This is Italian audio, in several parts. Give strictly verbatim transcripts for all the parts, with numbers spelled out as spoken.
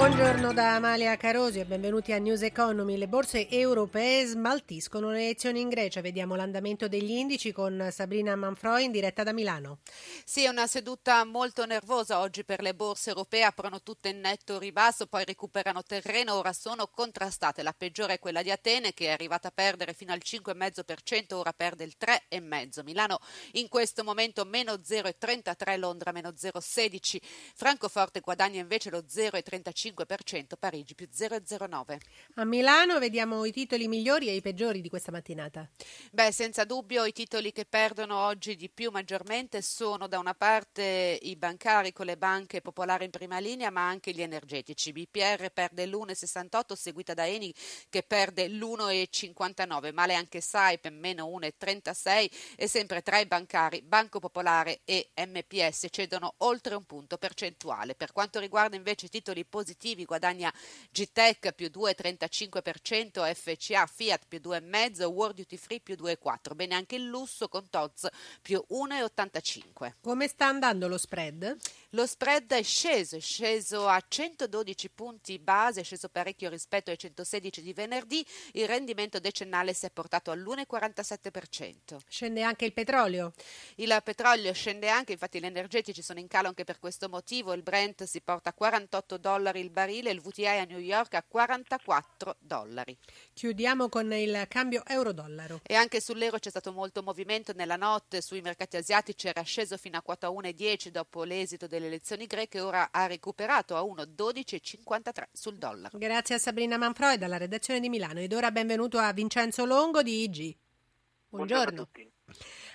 Buongiorno da Amalia Carosi e benvenuti a News Economy. Le borse europee smaltiscono le elezioni in Grecia. Vediamo l'andamento degli indici con Sabrina Manfroi in diretta da Milano. Sì, è una seduta molto nervosa oggi per le borse europee. Aprono tutte in netto ribasso, poi recuperano terreno. Ora sono contrastate. La peggiore è quella di Atene, che è arrivata a perdere fino al cinque virgola cinque per cento, ora perde il tre virgola cinque per cento. Milano in questo momento meno zero virgola trentatré per cento, Londra meno zero virgola sedici per cento. Francoforte guadagna invece lo zero virgola trentacinque per cento. cinque per cento, Parigi più zero virgola zero nove. A Milano vediamo i titoli migliori e i peggiori di questa mattinata. Beh, senza dubbio i titoli che perdono oggi di più maggiormente sono da una parte i bancari con le banche popolari in prima linea, ma anche gli energetici. B P R perde l'uno virgola sessantotto, seguita da Eni che perde l'uno virgola cinquantanove, male anche Saipem meno uno virgola trentasei, e sempre tra i bancari Banco Popolare e M P S cedono oltre un punto percentuale. Per quanto riguarda invece i titoli positivi, guadagna G T E C più due virgola trentacinque per cento, F C A Fiat più due virgola cinque per cento, World Duty Free più due virgola quattro per cento. Bene anche il lusso con Tod's più uno virgola ottantacinque per cento. Come sta andando lo spread? Lo spread è sceso, è sceso a centododici punti base, è sceso parecchio rispetto ai centosedici di venerdì. Il rendimento decennale si è portato all'uno virgola quarantasette per cento. Scende anche il petrolio? Il petrolio scende anche, infatti gli energetici sono in calo anche per questo motivo. Il Brent si porta a quarantotto dollari il barile, il W T I a New York a quarantaquattro dollari. Chiudiamo con il cambio euro-dollaro. E anche sull'euro c'è stato molto movimento nella notte. Sui mercati asiatici era sceso fino a quota uno virgola dieci dopo l'esito delle elezioni greche, ora ha recuperato a uno virgola dodici cinquantatré sul dollaro. Grazie a Sabrina Manfroi dalla redazione di Milano. Ed ora benvenuto a Vincenzo Longo di I G. Buongiorno. Buongiorno a tutti.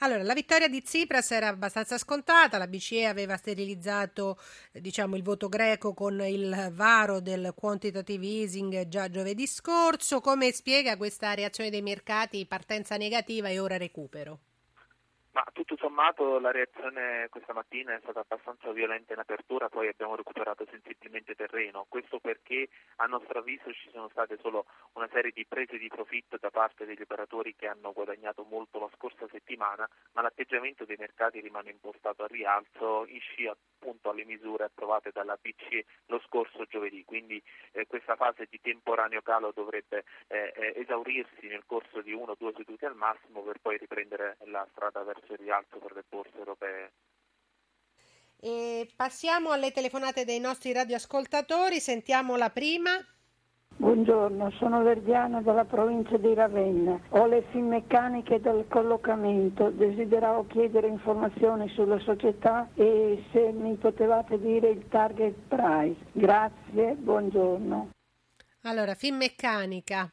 Allora, la vittoria di Tsipras era abbastanza scontata, la B C E aveva sterilizzato diciamo, il voto greco con il varo del quantitative easing già giovedì scorso. Come spiega questa reazione dei mercati, partenza negativa e ora recupero? Ma tutto sommato la reazione questa mattina è stata abbastanza violenta in apertura, poi abbiamo recuperato sensibilmente terreno. Questo perché a nostro avviso ci sono state solo una serie di prese di profitto da parte degli operatori che hanno guadagnato molto la scorsa settimana, ma l'atteggiamento dei mercati rimane impostato al rialzo in scia appunto alle misure approvate dalla B C E lo scorso giovedì. Quindi eh, questa fase di temporaneo calo dovrebbe eh, eh, esaurirsi nel corso di uno o due sedute al massimo per poi riprendere la strada verso il rialzo per le borse europee. E passiamo alle telefonate dei nostri radioascoltatori, sentiamo la prima. Buongiorno, sono Verdiana dalla provincia di Ravenna, ho le Finmeccaniche del collocamento, desideravo chiedere informazioni sulla società e se mi potevate dire il target price. Grazie, buongiorno. Allora, Finmeccanica.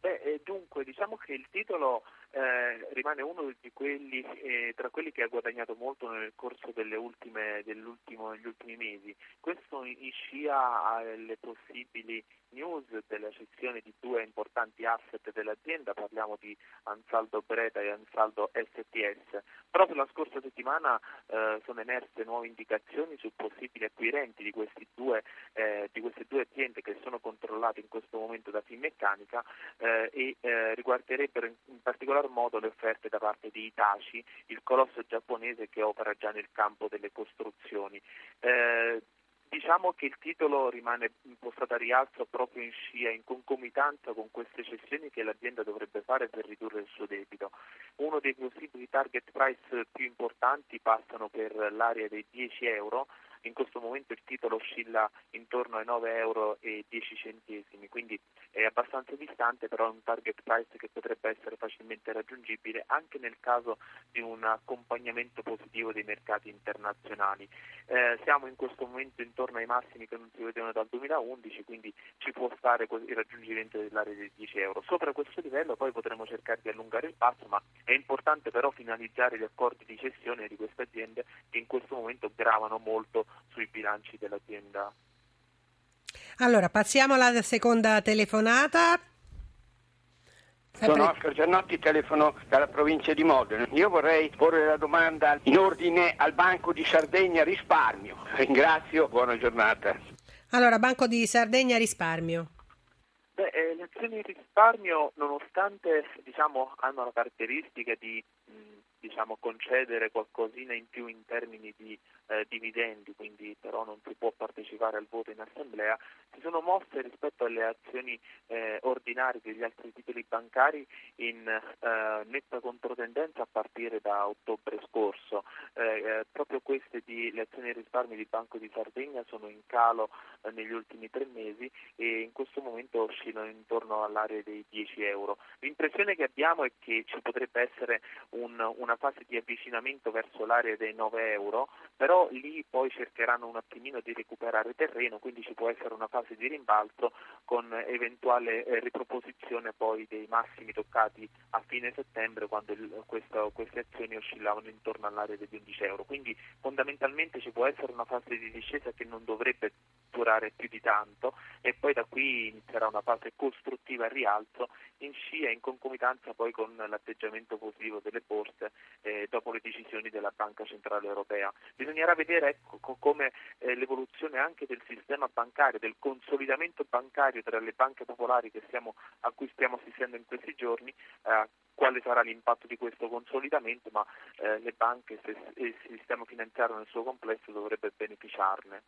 Beh, dunque, diciamo che il titolo Eh, rimane uno di quelli eh, tra quelli che ha guadagnato molto nel corso delle ultime dell'ultimo degli ultimi mesi. Questo in scia alle possibili news della cessione di due importanti asset dell'azienda, parliamo di Ansaldo Breda e Ansaldo S T S. Proprio la scorsa settimana eh, sono emerse nuove indicazioni su possibili acquirenti di questi due eh, di queste due aziende che sono controllate in questo momento da Finmeccanica eh, e eh, riguarderebbero in, in particolare modo le offerte da parte di Hitachi, il colosso giapponese che opera già nel campo delle costruzioni. Eh, diciamo che il titolo rimane impostato a rialzo proprio in scia, in concomitanza con queste cessioni che l'azienda dovrebbe fare per ridurre il suo debito. Uno dei possibili target price più importanti passano per l'area dei dieci euro, in questo momento il titolo oscilla intorno ai nove euro e dieci centesimi, quindi è abbastanza distante, però è un target price che potrebbe essere facilmente raggiungibile anche nel caso di un accompagnamento positivo dei mercati internazionali. Eh, siamo in questo momento intorno ai massimi che non si vedevano dal duemilaundici, quindi ci può stare il raggiungimento dell'area dei dieci euro. Sopra questo livello poi potremo cercare di allungare il passo, ma è importante però finalizzare gli accordi di cessione di queste aziende che in questo momento gravano molto sui bilanci dell'azienda. Allora, passiamo alla seconda telefonata. Sono Oscar Giannotti, telefono dalla provincia di Modena. Io vorrei porre la domanda in ordine al Banco di Sardegna Risparmio. Ringrazio, buona giornata. Allora, Banco di Sardegna Risparmio. Beh, eh, le azioni di risparmio, nonostante diciamo hanno la caratteristica di mh, diciamo concedere qualcosina in più in termini di eh, dividendi, quindi però non si può partecipare al voto in assemblea, si sono mosse rispetto alle azioni eh, ordinarie degli altri titoli bancari in eh, netta controtendenza a partire da ottobre scorso. Eh, eh, proprio queste di le azioni di risparmio di Banco di Sardegna sono in calo eh, negli ultimi tre mesi e in questo momento oscillano intorno all'area dei dieci euro. L'impressione che abbiamo è che ci potrebbe essere un, una fase di avvicinamento verso l'area dei nove euro, però lì poi cercheranno un attimino di recuperare terreno, quindi ci può essere una fase di rimbalzo con eventuale eh, riproposizione poi dei massimi toccati a fine settembre, quando il, questo, queste azioni oscillavano intorno all'area degli undici euro. Quindi fondamentalmente ci può essere una fase di discesa che non dovrebbe durare più di tanto e poi da qui inizierà una fase costruttiva al rialzo in scia in concomitanza poi con l'atteggiamento positivo delle borse eh, dopo le decisioni della Banca Centrale Europea. Bisognerà vedere ecco, co- come eh, l'evoluzione anche del sistema bancario, del consolidamento bancario tra le banche popolari che stiamo, a cui stiamo assistendo in questi giorni, eh, quale sarà l'impatto di questo consolidamento, ma eh, le banche e il sistema finanziario nel suo complesso dovrebbe beneficiarne.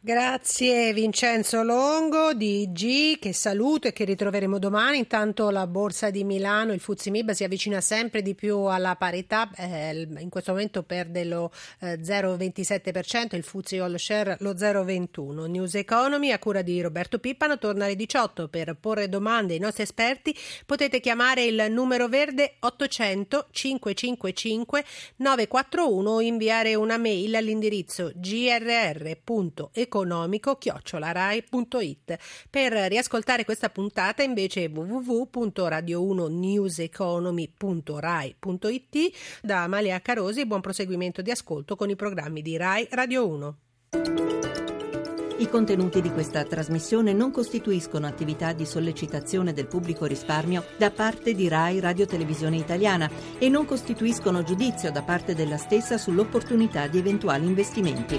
Grazie Vincenzo Longo di I G, che saluto e che ritroveremo domani. Intanto la borsa di Milano, il F T S E M I B, si avvicina sempre di più alla parità, eh, in questo momento perde lo eh, zero virgola ventisette per cento, il F T S E All Share lo zero virgola ventuno per cento. News Economy a cura di Roberto Pippano torna alle diciotto. Per porre domande ai nostri esperti potete chiamare il numero verde ottocento cinquecentocinquantacinque novecentoquarantuno o inviare una mail all'indirizzo grr.economico chiocciola rai punto it. Per riascoltare questa puntata invece w w w punto radio uno news economy punto rai punto it. Da Amalia Carosi buon proseguimento di ascolto con i programmi di Rai Radio uno. I contenuti di questa trasmissione non costituiscono attività di sollecitazione del pubblico risparmio da parte di Rai Radio Televisione Italiana e non costituiscono giudizio da parte della stessa sull'opportunità di eventuali investimenti.